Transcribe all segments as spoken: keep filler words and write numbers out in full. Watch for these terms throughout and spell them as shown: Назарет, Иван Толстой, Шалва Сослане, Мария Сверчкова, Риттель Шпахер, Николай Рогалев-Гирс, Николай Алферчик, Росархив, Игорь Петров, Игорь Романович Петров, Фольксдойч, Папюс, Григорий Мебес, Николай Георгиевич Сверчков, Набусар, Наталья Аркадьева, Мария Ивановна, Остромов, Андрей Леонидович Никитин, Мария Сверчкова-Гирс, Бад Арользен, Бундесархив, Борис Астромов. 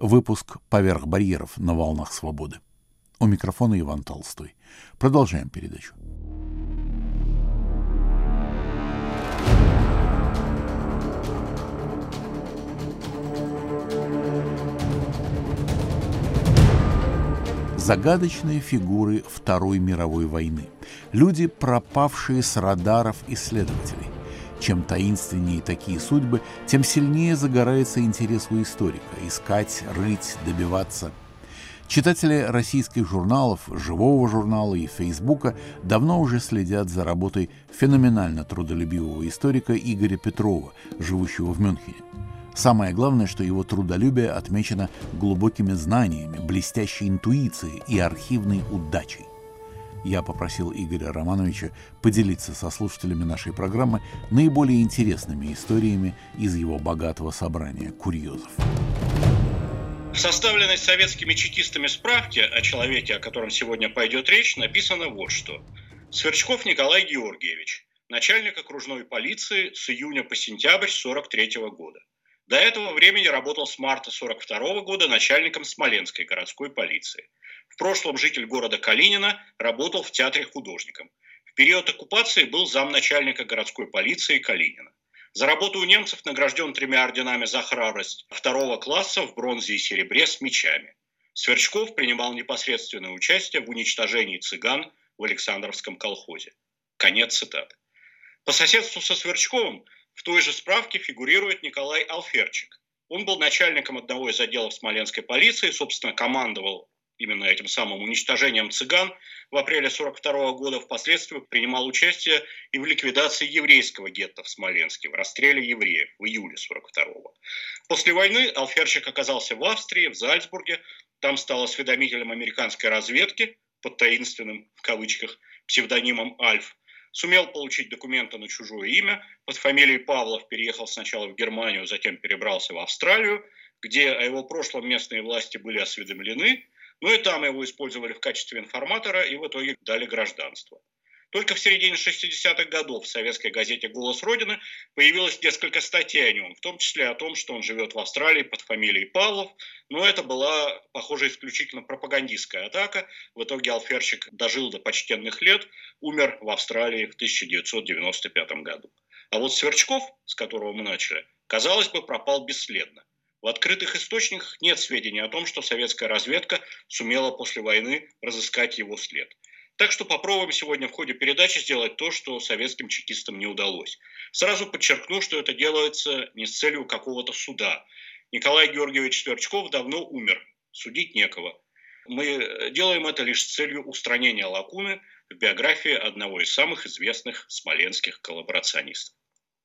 Выпуск «Поверх барьеров» на волнах свободы. У микрофона Иван Толстой. Продолжаем передачу. Загадочные фигуры Второй мировой войны. Люди, пропавшие с радаров исследователей. Чем таинственнее такие судьбы, тем сильнее загорается интерес у историка. Искать, рыть, добиваться. Читатели российских журналов, «Живого журнала» и «Фейсбука» давно уже следят за работой феноменально трудолюбивого историка Игоря Петрова, живущего в Мюнхене. Самое главное, что его трудолюбие отмечено глубокими знаниями, блестящей интуицией и архивной удачей. Я попросил Игоря Романовича поделиться со слушателями нашей программы наиболее интересными историями из его богатого собрания курьезов. В составленной советскими чекистами справке о человеке, о котором сегодня пойдет речь, написано вот что. Сверчков Николай Георгиевич, начальник окружной полиции с июня по сентябрь сорок третьего года. До этого времени работал с марта сорок второго года начальником Смоленской городской полиции. В прошлом житель города Калинина, работал в театре художником. В период оккупации был замначальника городской полиции Калинина. За работу у немцев награжден тремя орденами за храбрость второго класса в бронзе и серебре с мечами. Сверчков принимал непосредственное участие в уничтожении цыган в Александровском колхозе. Конец цитаты. По соседству со Сверчковым в той же справке фигурирует Николай Алферчик. Он был начальником одного из отделов Смоленской полиции, собственно, командовал именно этим самым уничтожением цыган в апреле сорок второго года, впоследствии принимал участие и в ликвидации еврейского гетто в Смоленске, в расстреле евреев в июле сорок второго. После войны Алферчик оказался в Австрии, в Зальцбурге, там стал осведомителем американской разведки под таинственным, в кавычках, псевдонимом Альф. Сумел получить документы на чужое имя, под фамилией Павлов переехал сначала в Германию, затем перебрался в Австралию, где о его прошлом местные власти были осведомлены, ну и там его использовали в качестве информатора и в итоге дали гражданство. Только в середине шестидесятых годов в советской газете «Голос Родины» появилось несколько статей о нем, в том числе о том, что он живет в Австралии под фамилией Павлов, но это была, похоже, исключительно пропагандистская атака. В итоге Алферчик дожил до почтенных лет, умер в Австралии в тысяча девятьсот девяносто пятом году. А вот Сверчков, с которого мы начали, казалось бы, пропал бесследно. В открытых источниках нет сведений о том, что советская разведка сумела после войны разыскать его след. Так что попробуем сегодня в ходе передачи сделать то, что советским чекистам не удалось. Сразу подчеркну, что это делается не с целью какого-то суда. Николай Георгиевич Сверчков давно умер, судить некого. Мы делаем это лишь с целью устранения лакуны в биографии одного из самых известных смоленских коллаборационистов.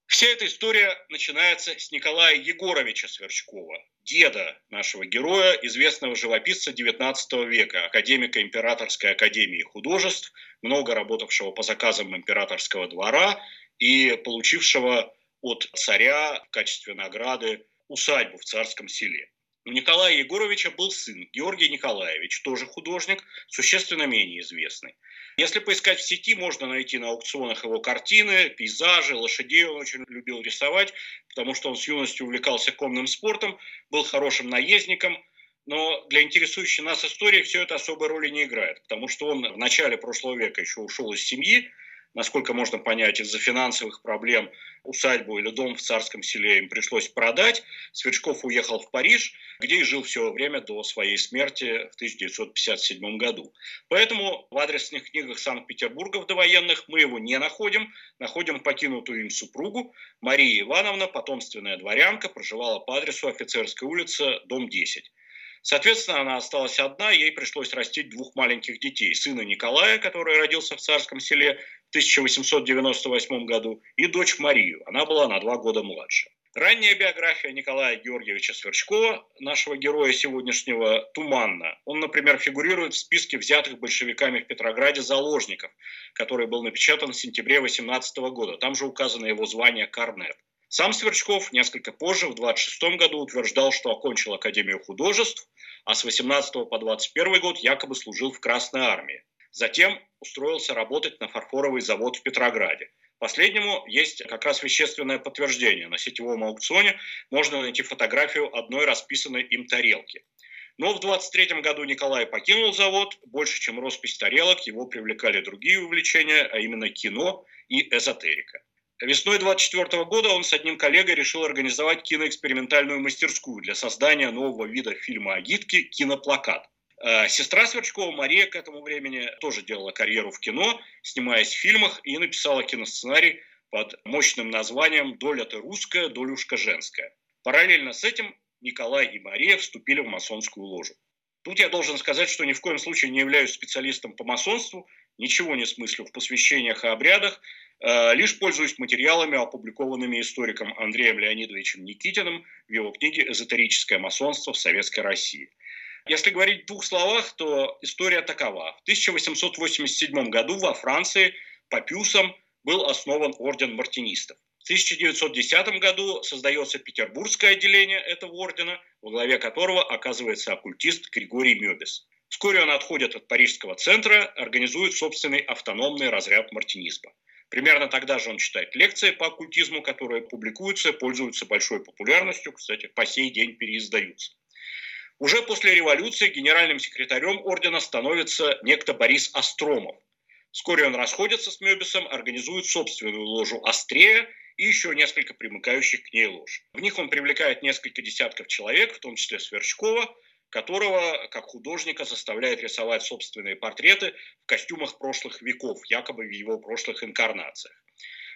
Вся эта история начинается с Николая Егоровича Сверчкова, деда нашего героя, известного живописца девятнадцатого века, академика Императорской академии художеств, много работавшего по заказам императорского двора и получившего от царя в качестве награды усадьбу в Царском Селе. У Николая Егоровича был сын, Георгий Николаевич, тоже художник, существенно менее известный. Если поискать в сети, можно найти на аукционах его картины, пейзажи, лошадей он очень любил рисовать, потому что он с юностью увлекался конным спортом, был хорошим наездником. Но для интересующей нас истории все это особой роли не играет, потому что он в начале прошлого века еще ушел из семьи, насколько можно понять, из-за финансовых проблем усадьбу или дом в Царском Селе им пришлось продать. Сверчков уехал в Париж, где и жил все время до своей смерти в тысяча девятьсот пятьдесят седьмом году. Поэтому в адресных книгах Санкт-Петербурга в довоенных мы его не находим. Находим покинутую им супругу. Мария Ивановна, потомственная дворянка, проживала по адресу Офицерская улица, дом десять. Соответственно, она осталась одна, ей пришлось растить двух маленьких детей. Сына Николая, который родился в Царском Селе в тысяча восемьсот девяносто восьмом году, и дочь Марию. Она была на два года младше. Ранняя биография Николая Георгиевича Сверчкова, нашего героя сегодняшнего, туманна. Он, например, фигурирует в списке взятых большевиками в Петрограде заложников, который был напечатан в сентябре тысяча девятьсот восемнадцатого года. Там же указано его звание корнет. Сам Сверчков несколько позже, в двадцать шестом году, утверждал, что окончил Академию художеств, а с восемнадцатого по двадцать первый год якобы служил в Красной армии. Затем устроился работать на фарфоровый завод в Петрограде. Последнему есть как раз вещественное подтверждение. На сетевом аукционе можно найти фотографию одной расписанной им тарелки. Но в двадцать третьем году Николай покинул завод. Больше, чем роспись тарелок, его привлекали другие увлечения, а именно кино и эзотерика. Весной двадцать четвёртого года он с одним коллегой решил организовать киноэкспериментальную мастерскую для создания нового вида фильма агитки «Киноплакат». Сестра Сверчкова, Мария, к этому времени тоже делала карьеру в кино, снимаясь в фильмах, и написала киносценарий под мощным названием «Доля-то русская, долюшка женская». Параллельно с этим Николай и Мария вступили в масонскую ложу. Тут я должен сказать, что ни в коем случае не являюсь специалистом по масонству, ничего не смыслю в посвящениях и обрядах, лишь пользуюсь материалами, опубликованными историком Андреем Леонидовичем Никитиным в его книге «Эзотерическое масонство в Советской России». Если говорить в двух словах, то история такова. В тысяча восемьсот восемьдесят седьмом году во Франции Папюсом был основан орден мартинистов. В тысяча девятьсот десятом году создается петербургское отделение этого ордена, во главе которого оказывается оккультист Григорий Мебес. Вскоре он отходит от парижского центра, организует собственный автономный разряд мартинизма. Примерно тогда же он читает лекции по оккультизму, которые публикуются, пользуются большой популярностью, кстати, по сей день переиздаются. Уже после революции генеральным секретарем ордена становится некто Борис Астромов. Вскоре он расходится с Мебесом, организует собственную ложу «Астрея» и еще несколько примыкающих к ней лож. В них он привлекает несколько десятков человек, в том числе Сверчкова, которого, как художника, заставляет рисовать собственные портреты в костюмах прошлых веков, якобы в его прошлых инкарнациях.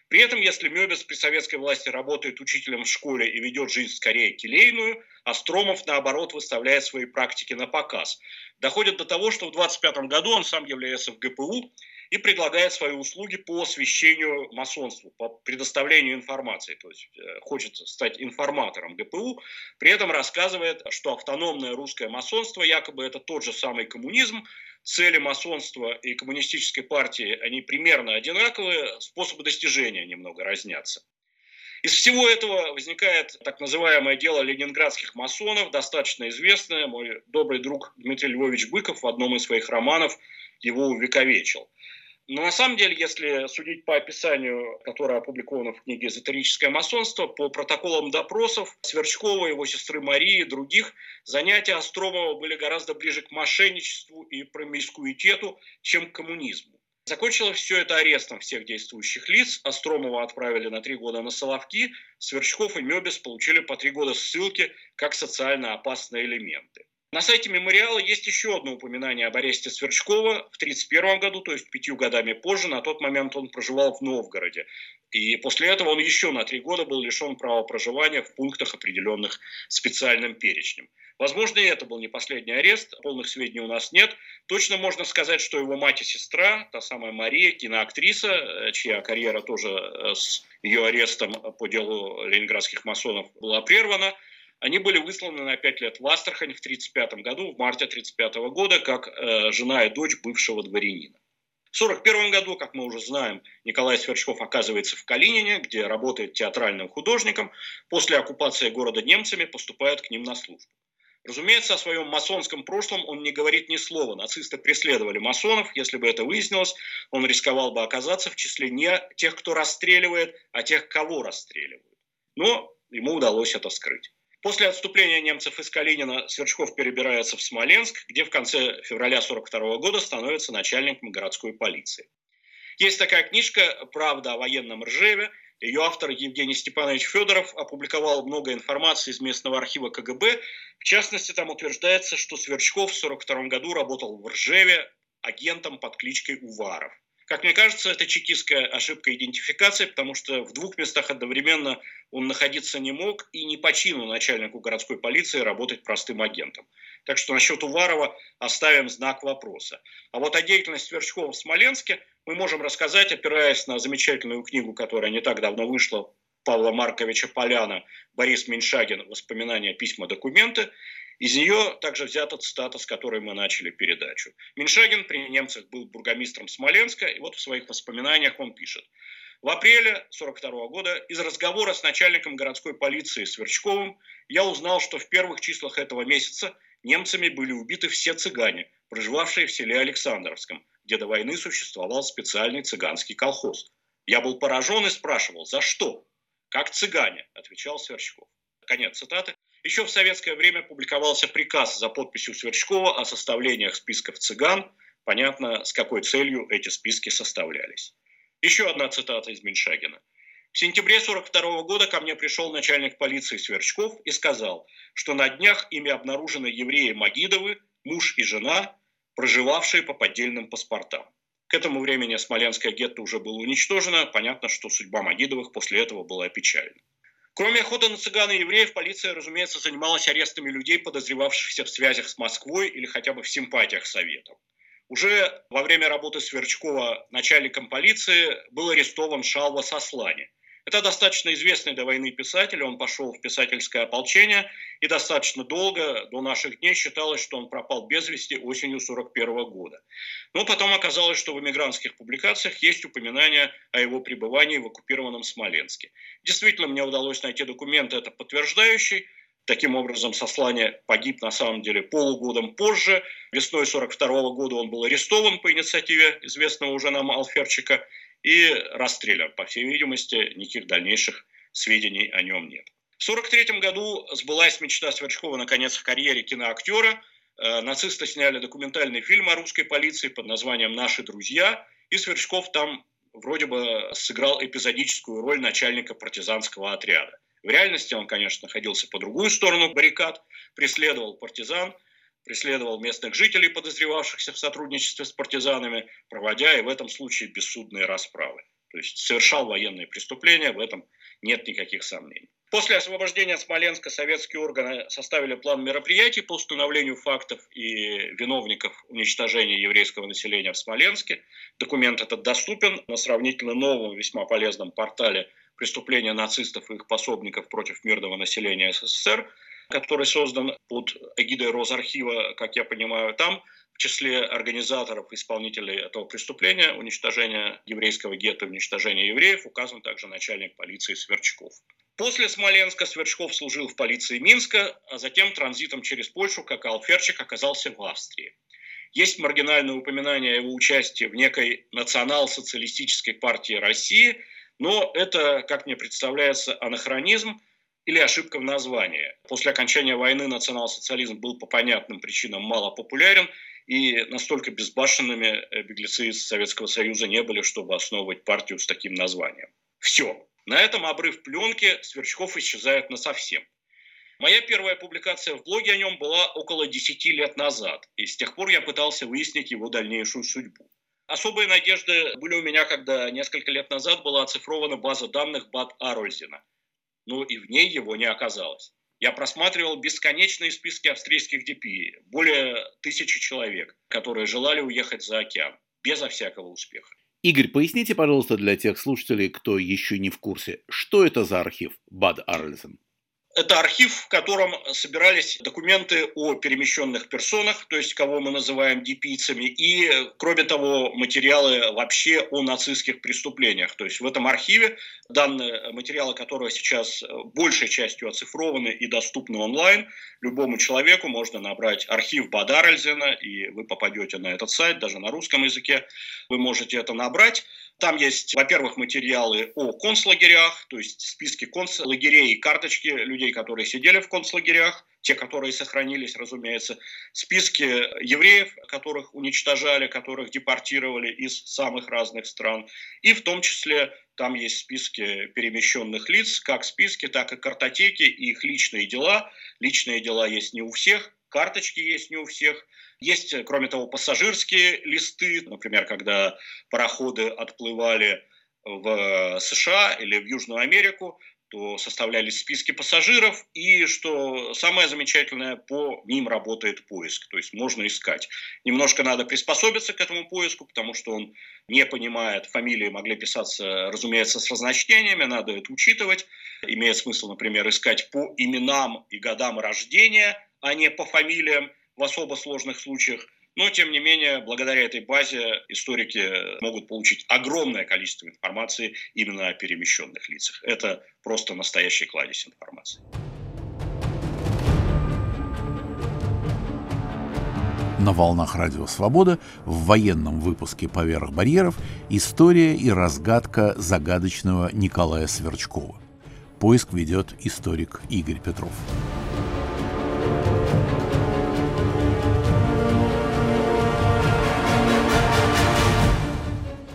При этом, если Мебес при советской власти работает учителем в школе и ведет жизнь скорее келейную, Астромов, наоборот, выставляет свои практики на показ. Доходит до того, что в двадцать пятом году он сам является в ГПУ и предлагает свои услуги по освещению масонству, по предоставлению информации. То есть хочет стать информатором ГПУ, при этом рассказывает, что автономное русское масонство, якобы это тот же самый коммунизм, цели масонства и коммунистической партии, они примерно одинаковые, способы достижения немного разнятся. Из всего этого возникает так называемое дело ленинградских масонов, достаточно известное. Мой добрый друг Дмитрий Львович Быков в одном из своих романов его увековечил. Но на самом деле, если судить по описанию, которое опубликовано в книге «Эзотерическое масонство», по протоколам допросов Сверчкова, его сестры Марии и других, занятия Остромова были гораздо ближе к мошенничеству и промискуитету, чем к коммунизму. Закончилось все это арестом всех действующих лиц. Остромова отправили на три года на Соловки, Сверчков и Мебес получили по три года ссылки как социально опасные элементы. На сайте мемориала есть еще одно упоминание об аресте Сверчкова в тридцать первом году, то есть пятью годами позже. На тот момент он проживал в Новгороде. И после этого он еще на три года был лишен права проживания в пунктах, определенных специальным перечнем. Возможно, и это был не последний арест, полных сведений у нас нет. Точно можно сказать, что его мать и сестра, та самая Мария, киноактриса, чья карьера тоже с ее арестом по делу ленинградских масонов была прервана, они были высланы на пять лет в Астрахань в тридцать пятом году, в марте тридцать пятого года, как э, жена и дочь бывшего дворянина. В сорок первом году, как мы уже знаем, Николай Сверчков оказывается в Калинине, где работает театральным художником. После оккупации города немцами поступает к ним на службу. Разумеется, о своем масонском прошлом он не говорит ни слова. Нацисты преследовали масонов. Если бы это выяснилось, он рисковал бы оказаться в числе не тех, кто расстреливает, а тех, кого расстреливают. Но ему удалось это скрыть. После отступления немцев из Калинина Сверчков перебирается в Смоленск, где в конце февраля сорок второго года становится начальником городской полиции. Есть такая книжка «Правда о военном Ржеве». Ее автор Евгений Степанович Федоров опубликовал много информации из местного архива ка гэ бэ. В частности, там утверждается, что Сверчков в сорок втором году работал в Ржеве агентом под кличкой Уваров. Как мне кажется, это чекистская ошибка идентификации, потому что в двух местах одновременно он находиться не мог и не по чину начальнику городской полиции работать простым агентом. Так что насчет Уварова оставим знак вопроса. А вот о деятельности Сверчкова в Смоленске мы можем рассказать, опираясь на замечательную книгу, которая не так давно вышла, Павла Марковича Поляна, Борис Меньшагин, «Воспоминания, письма, документы». Из нее также взята цитата, с которой мы начали передачу. Меньшагин при немцах был бургомистром Смоленска, и вот в своих воспоминаниях он пишет. В апреле сорок второго года из разговора с начальником городской полиции Сверчковым я узнал, что в первых числах этого месяца немцами были убиты все цыгане, проживавшие в селе Александровском, где до войны существовал специальный цыганский колхоз. Я был поражен и спрашивал, за что? Как цыгане, отвечал Сверчков. Конец цитаты. Еще в советское время публиковался приказ за подписью Сверчкова о составлениях списков цыган. Понятно, с какой целью эти списки составлялись. Еще одна цитата из Меньшагина. В сентябре сорок второго года ко мне пришел начальник полиции Сверчков и сказал, что на днях ими обнаружены евреи Магидовы, муж и жена, проживавшие по поддельным паспортам. К этому времени Смоленское гетто уже было уничтожено. Понятно, что судьба Магидовых после этого была печальна. Кроме охоты на цыган и евреев, полиция, разумеется, занималась арестами людей, подозревавшихся в связях с Москвой или хотя бы в симпатиях с Советом. Уже во время работы Сверчкова начальником полиции был арестован Шалва Сослане. Это достаточно известный до войны писатель, он пошел в писательское ополчение, и достаточно долго, до наших дней, считалось, что он пропал без вести осенью сорок первого года. Но потом оказалось, что в эмигрантских публикациях есть упоминание о его пребывании в оккупированном Смоленске. Действительно, мне удалось найти документы, это подтверждающие. Таким образом, Сослане погиб на самом деле полугодом позже. Весной сорок второго года он был арестован по инициативе известного уже нам Алферчика и расстрелян. По всей видимости, никаких дальнейших сведений о нем нет. В сорок третьем году сбылась мечта Сверчкова наконец в карьере киноактера. Нацисты сняли документальный фильм о русской полиции под названием «Наши друзья», и Сверчков там вроде бы сыграл эпизодическую роль начальника партизанского отряда. В реальности он, конечно, находился по другую сторону баррикад, преследовал партизан, преследовал местных жителей, подозревавшихся в сотрудничестве с партизанами, проводя и в этом случае бессудные расправы. То есть совершал военные преступления, в этом нет никаких сомнений. После освобождения Смоленска советские органы составили план мероприятий по установлению фактов и виновников уничтожения еврейского населения в Смоленске. Документ этот доступен на сравнительно новом, весьма полезном портале «Преступления нацистов и их пособников против мирного населения СССР», который создан под эгидой Росархива, как я понимаю. Там в числе организаторов, исполнителей этого преступления, уничтожения еврейского гетто, уничтожения евреев, указан также начальник полиции Сверчков. После Смоленска Сверчков служил в полиции Минска, а затем транзитом через Польшу, как Алферчик, оказался в Австрии. Есть маргинальное упоминание о его участии в некой национал-социалистической партии России, но это, как мне представляется, анахронизм или ошибка в названии. После окончания войны национал-социализм был по понятным причинам мало популярен, и настолько безбашенными беглецы из Советского Союза не были, чтобы основывать партию с таким названием. Все. На этом обрыв пленки, Сверчков исчезает насовсем. Моя первая публикация в блоге о нем была около десяти лет назад, и с тех пор я пытался выяснить его дальнейшую судьбу. Особые надежды были у меня, когда несколько лет назад была оцифрована база данных Бад Арользена. Но и в ней его не оказалось. Я просматривал бесконечные списки австрийских ди пи, более тысячи человек, которые желали уехать за океан, безо всякого успеха. Игорь, поясните, пожалуйста, для тех слушателей, кто еще не в курсе, что это за архив Бад Арользен? Это архив, в котором собирались документы о перемещенных персонах, то есть кого мы называем дипийцами, и, кроме того, материалы вообще о нацистских преступлениях. То есть в этом архиве данные материалы, которые сейчас большей частью оцифрованы и доступны онлайн, любому человеку можно набрать архив Бад Арользена, и вы попадете на этот сайт, даже на русском языке вы можете это набрать. Там есть, во-первых, материалы о концлагерях, то есть списки концлагерей и карточки людей, которые сидели в концлагерях, те, которые сохранились, разумеется, списки евреев, которых уничтожали, которых депортировали из самых разных стран, и в том числе там есть списки перемещенных лиц, как списки, так и картотеки, и их личные дела. Личные дела есть не у всех, карточки есть не у всех. Есть, кроме того, пассажирские листы, например, когда пароходы отплывали в США или в Южную Америку, то составлялись списки пассажиров, и, что самое замечательное, по ним работает поиск, то есть можно искать. Немножко надо приспособиться к этому поиску, потому что он не понимает, фамилии могли писаться, разумеется, с разночтениями, надо это учитывать. Имеет смысл, например, искать по именам и годам рождения, а не по фамилиям в особо сложных случаях. Но, тем не менее, благодаря этой базе историки могут получить огромное количество информации именно о перемещенных лицах. Это просто настоящий кладезь информации. На волнах радио «Свобода» в военном выпуске «Поверх барьеров» история и разгадка загадочного Николая Сверчкова. Поиск ведет историк Игорь Петров.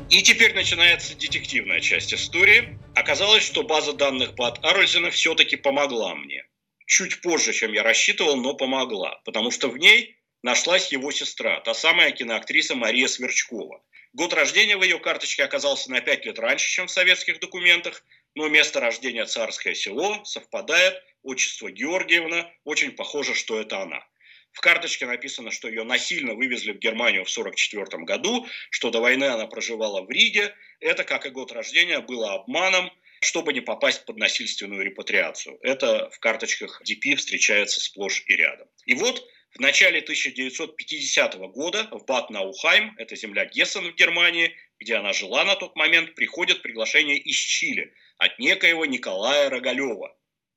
И теперь начинается детективная часть истории. Оказалось, что база данных Бад Арользена все-таки помогла мне. Чуть позже, чем я рассчитывал, но помогла, потому что в ней нашлась его сестра, та самая киноактриса Мария Сверчкова. Год рождения в ее карточке оказался на пять лет раньше, чем в советских документах, но место рождения Царское село совпадает, отчество Георгиевна, очень похоже, что это она. В карточке написано, что ее насильно вывезли в Германию в сорок четвёртом году, что до войны она проживала в Риге. Это, как и год рождения, было обманом, чтобы не попасть под насильственную репатриацию. Это в карточках ДП встречается сплошь и рядом. И вот в начале тысяча девятьсад пятидесятого года в Бад Наухайм, это земля Гессен в Германии, где она жила на тот момент, приходит приглашение из Чили от некоего Николая Рогалева.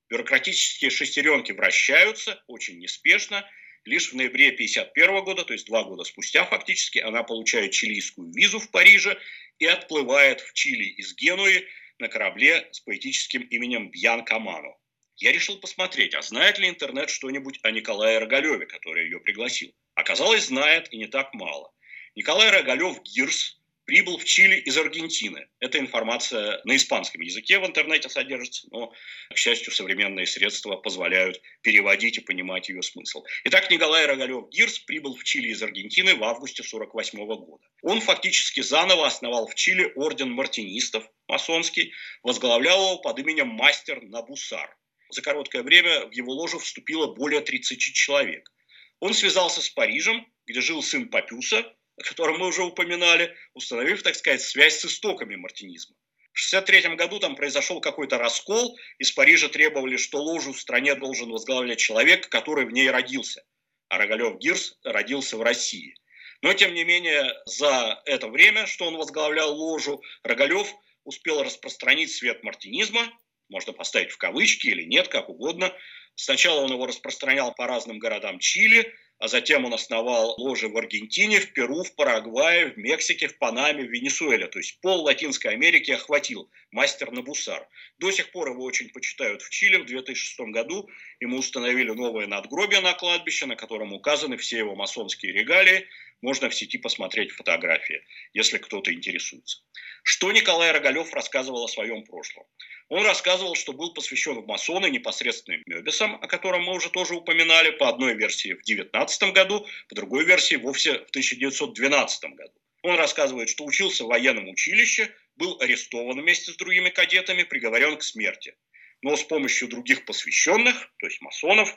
Бюрократические шестеренки вращаются очень неспешно. Лишь в ноябре тысяча девятьсот пятьдесят первого года, то есть два года спустя фактически, она получает чилийскую визу в Париже и отплывает в Чили из Генуи на корабле с поэтическим именем Бьян Камано. Я решил посмотреть, а знает ли интернет что-нибудь о Николае Рогалеве, который ее пригласил. Оказалось, знает и не так мало. Николай Рогалев-Гирс прибыл в Чили из Аргентины. Эта информация на испанском языке в интернете содержится, но, к счастью, современные средства позволяют переводить и понимать ее смысл. Итак, Николай Рогалев-Гирс прибыл в Чили из Аргентины в августе сорок восьмого года. Он фактически заново основал в Чили орден мартинистов, масонский, возглавлял его под именем мастер Набусар. За короткое время в его ложу вступило более тридцати человек. Он связался с Парижем, где жил сын Папюса, о котором мы уже упоминали, установив, так сказать, связь с истоками мартинизма. В шестьдесят третьем году там произошел какой-то раскол, из Парижа требовали, что ложу в стране должен возглавлять человек, который в ней родился. А Рогалев-Гирс родился в России. Но, тем не менее, за это время, что он возглавлял ложу, Рогалев успел распространить свет мартинизма, можно поставить в кавычки или нет, как угодно. Сначала он его распространял по разным городам Чили, а затем он основал ложи в Аргентине, в Перу, в Парагвае, в Мексике, в Панаме, в Венесуэле. То есть пол Латинской Америки охватил мастер Набусар. До сих пор его очень почитают в Чили. В две тысячи шестом году ему установили новое надгробие на кладбище, на котором указаны все его масонские регалии. Можно в сети посмотреть фотографии, если кто-то интересуется. Что Николай Рогалев рассказывал о своем прошлом? Он рассказывал, что был посвящен в масоны непосредственно Мебесом, о котором мы уже тоже упоминали, по одной версии в девятнадцатом году, по другой версии вовсе в тысяча девятьсот двенадцатом году. Он рассказывает, что учился в военном училище, был арестован вместе с другими кадетами, приговорен к смерти. Но с помощью других посвященных, то есть масонов,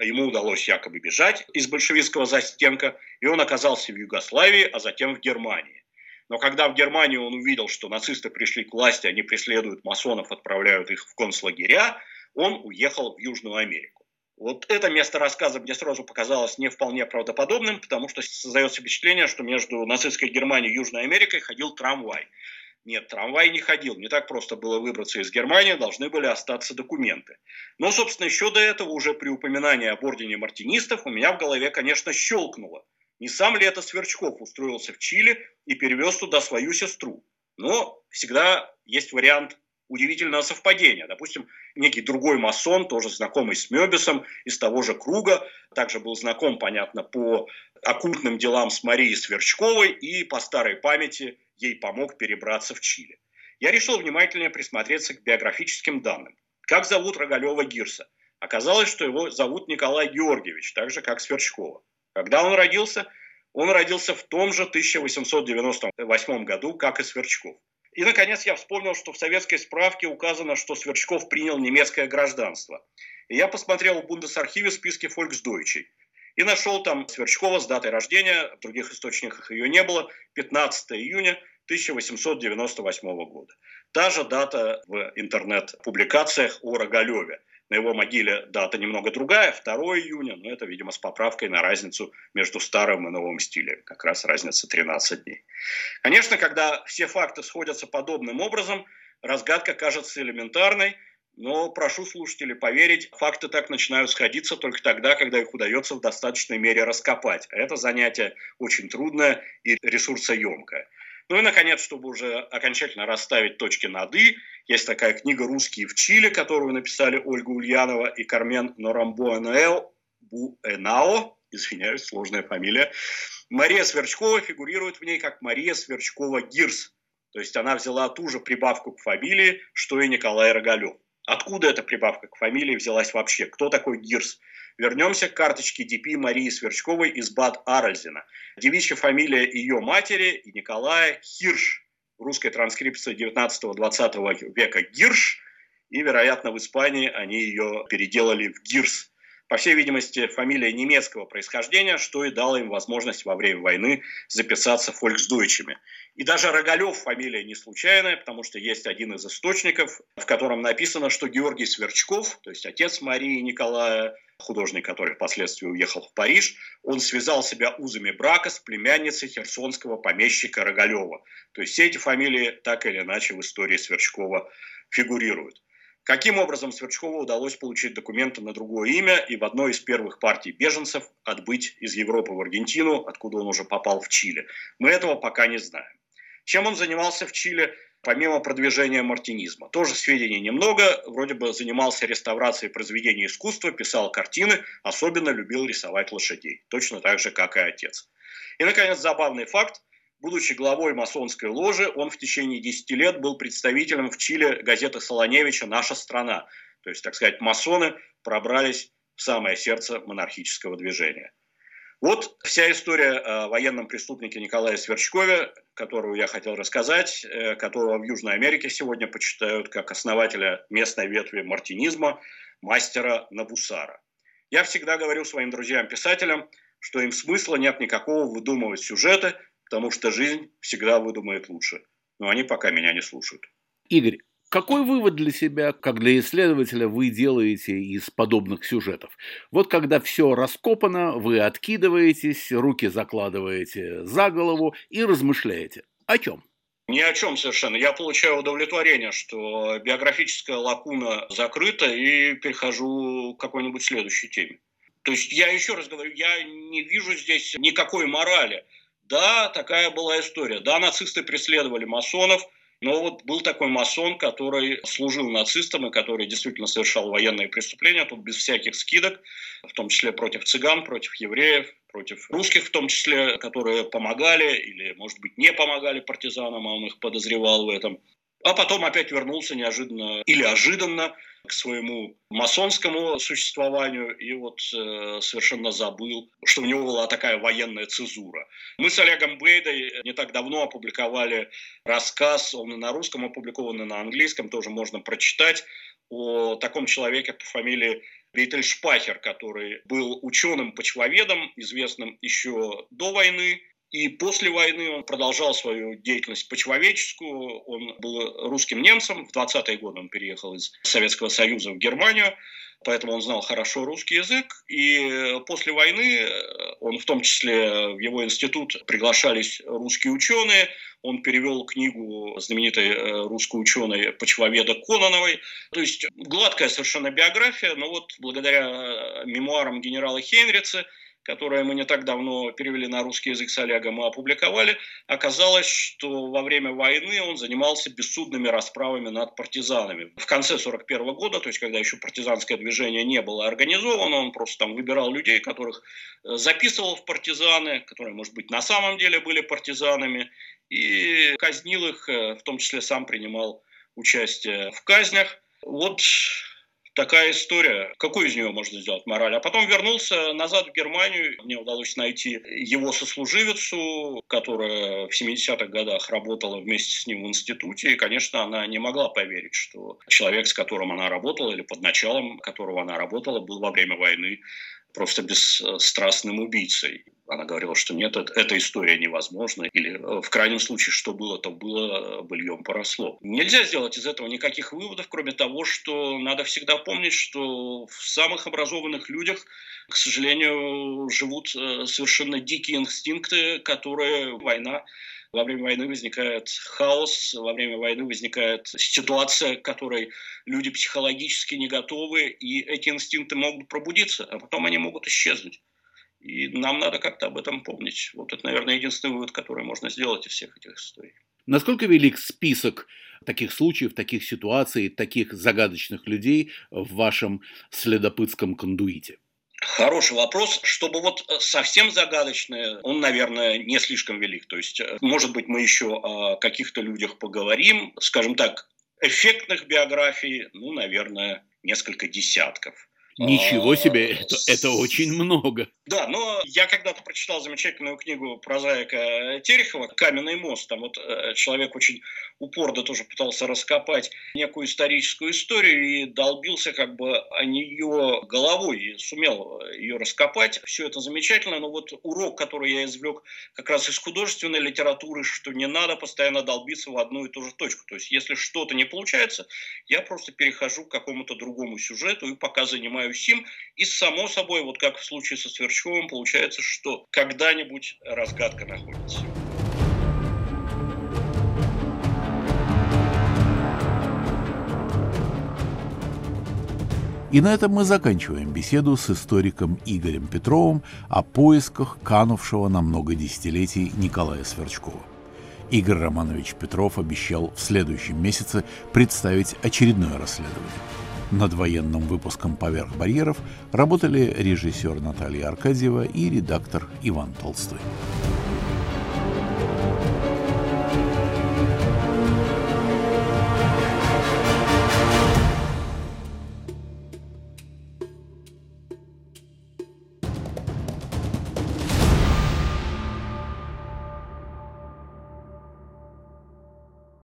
ему удалось якобы бежать из большевистского застенка, и он оказался в Югославии, а затем в Германии. Но когда в Германии он увидел, что нацисты пришли к власти, они преследуют масонов, отправляют их в концлагеря, он уехал в Южную Америку. Вот это место рассказа мне сразу показалось не вполне правдоподобным, потому что создается впечатление, что между нацистской Германией и Южной Америкой ходил трамвай. Нет, трамвай не ходил, не так просто было выбраться из Германии, должны были остаться документы. Но, собственно, еще до этого, уже при упоминании об ордене мартинистов, у меня в голове, конечно, щелкнуло. Не сам ли это Сверчков устроился в Чили и перевез туда свою сестру? Но всегда есть вариант удивительного совпадения. Допустим, некий другой масон, тоже знакомый с Мебесом, из того же круга, также был знаком, понятно, по оккультным делам с Марией Сверчковой и по старой памяти ей помог перебраться в Чили. Я решил внимательнее присмотреться к биографическим данным. Как зовут Рогалева-Гирса? Оказалось, что его зовут Николай Георгиевич, так же, как Сверчкова. Когда он родился? Он родился в том же тысяча восемьсот девяносто восьмом году, как и Сверчков. И, наконец, я вспомнил, что в советской справке указано, что Сверчков принял немецкое гражданство. И я посмотрел в Бундесархиве списки Фольксдойчей. И нашел там Сверчкова с датой рождения, в других источниках ее не было, пятнадцатого июня тысяча восемьсот девяносто восьмого года. Та же дата в интернет-публикациях о Рогалеве. На его могиле дата немного другая, второго июня, но это, видимо, с поправкой на разницу между старым и новым стилем. Как раз разница тринадцать дней. Конечно, когда все факты сходятся подобным образом, разгадка кажется элементарной. Но прошу слушателей поверить, факты так начинают сходиться только тогда, когда их удается в достаточной мере раскопать. А это занятие очень трудное и ресурсоемкое. Ну и, наконец, чтобы уже окончательно расставить точки над «и», есть такая книга «Русские в Чили», которую написали Ольга Ульянова и Кармен Норамбуэнао, Буэнао, извиняюсь, сложная фамилия. Мария Сверчкова фигурирует в ней как Мария Сверчкова-Гирс. То есть она взяла ту же прибавку к фамилии, что и Николай Рогалев. Откуда эта прибавка к фамилии взялась вообще? Кто такой Гирс? Вернемся к карточке ди пи Марии Сверчковой из Бад-Аральзена. Девичья фамилия ее матери и Николая Хирш. Русская трансскрипция девятнадцатого-двадцатого века Гирш. И, вероятно, в Испании они ее переделали в Гирс. По всей видимости, фамилия немецкого происхождения, что и дало им возможность во время войны записаться фольксдойчами. И даже Рогалев фамилия не случайная, потому что есть один из источников, в котором написано, что Георгий Сверчков, то есть отец Марии Николая, художник, который впоследствии уехал в Париж, он связал себя узами брака с племянницей херсонского помещика Рогалева. То есть все эти фамилии так или иначе в истории Сверчкова фигурируют. Каким образом Сверчкову удалось получить документы на другое имя и в одной из первых партий беженцев отбыть из Европы в Аргентину, откуда он уже попал в Чили? Мы этого пока не знаем. Чем он занимался в Чили, помимо продвижения мартинизма? Тоже сведений немного. Вроде бы занимался реставрацией произведений искусства, писал картины, особенно любил рисовать лошадей. Точно так же, как и отец. И, наконец, забавный факт. Будучи главой масонской ложи, он в течение десяти лет был представителем в Чили газеты Солоневича «Наша страна». То есть, так сказать, масоны пробрались в самое сердце монархического движения. Вот вся история о военном преступнике Николае Сверчкове, которую я хотел рассказать, которого в Южной Америке сегодня почитают как основателя местной ветви мартинизма, мастера Набусара. Я всегда говорю своим друзьям-писателям, что им смысла нет никакого выдумывать сюжеты, потому что жизнь всегда выдумает лучше. Но они пока меня не слушают. Игорь, какой вывод для себя, как для исследователя, вы делаете из подобных сюжетов? Вот когда все раскопано, вы откидываетесь, руки закладываете за голову и размышляете. О чем? Ни о чем совершенно. Я получаю удовлетворение, что биографическая лакуна закрыта, и перехожу к какой-нибудь следующей теме. То есть я еще раз говорю, я не вижу здесь никакой морали. Да, такая была история. Да, нацисты преследовали масонов, но вот был такой масон, который служил нацистам и который действительно совершал военные преступления, тут без всяких скидок, в том числе против цыган, против евреев, против русских в том числе, которые помогали или, может быть, не помогали партизанам, а он их подозревал в этом. А потом опять вернулся неожиданно или ожиданно к своему масонскому существованию и вот э, совершенно забыл, что у него была такая военная цензура. Мы с Олегом Бейдой не так давно опубликовали рассказ, он и на русском опубликован, и на английском, тоже можно прочитать, о таком человеке по фамилии Риттель Шпахер, который был ученым-почвоведом, известным еще до войны. И после войны он продолжал свою деятельность почвоведческую. Он был русским немцем. В двадцатые годы он переехал из Советского Союза в Германию, поэтому он знал хорошо русский язык. И после войны он, в том числе в его институт, приглашались русские ученые. Он перевел книгу знаменитой русской ученой-почвоведа Кононовой. То есть гладкая совершенно биография, но вот благодаря мемуарам генерала Хенрици, которое мы не так давно перевели на русский язык с Олегом и опубликовали, оказалось, что во время войны он занимался бессудными расправами над партизанами. В конце сорок первого года, то есть когда еще партизанское движение не было организовано, он просто там выбирал людей, которых записывал в партизаны, которые, может быть, на самом деле были партизанами, и казнил их, в том числе сам принимал участие в казнях. Вот такая история. Какую из нее можно сделать мораль? А потом вернулся назад в Германию. Мне удалось найти его сослуживицу, которая в семидесятых годах работала вместе с ним в институте. И, конечно, она не могла поверить, что человек, с которым она работала, или под началом которого она работала, был во время войны просто бесстрастным убийцей. Она говорила, что нет, эта история невозможна. Или в крайнем случае, что было, то было, быльем поросло. Нельзя сделать из этого никаких выводов, кроме того, что надо всегда помнить, что в самых образованных людях, к сожалению, живут совершенно дикие инстинкты, которые война Во время войны возникает хаос, во время войны возникает ситуация, к которой люди психологически не готовы, и эти инстинкты могут пробудиться, а потом они могут исчезнуть. И нам надо как-то об этом помнить. Вот это, наверное, единственный вывод, который можно сделать из всех этих историй. Насколько велик список таких случаев, таких ситуаций, таких загадочных людей в вашем следопытском кондуите? Хороший вопрос. Чтобы вот совсем загадочное, он, наверное, не слишком велик. То есть, может быть, мы еще о каких-то людях поговорим. Скажем так, эффектных биографий, ну, наверное, несколько десятков. Ничего себе, это, это очень много. Да, но я когда-то прочитал замечательную книгу про Зайка Терехова «Каменный мост». Там вот человек очень упорно тоже пытался раскопать некую историческую историю и долбился как бы о нее головой и сумел ее раскопать. Все это замечательно, но вот урок, который я извлек как раз из художественной литературы, что не надо постоянно долбиться в одну и ту же точку. То есть если что-то не получается, я просто перехожу к какому-то другому сюжету и пока занимаюсь сим. И само собой, вот как в случае со Сверчковым, получается, что когда-нибудь разгадка находится. И на этом мы заканчиваем беседу с историком Игорем Петровым о поисках канувшего на много десятилетий Николая Сверчкова. Игорь Романович Петров обещал в следующем месяце представить очередное расследование. Над военным выпуском «Поверх барьеров» работали режиссер Наталья Аркадьева и редактор Иван Толстой.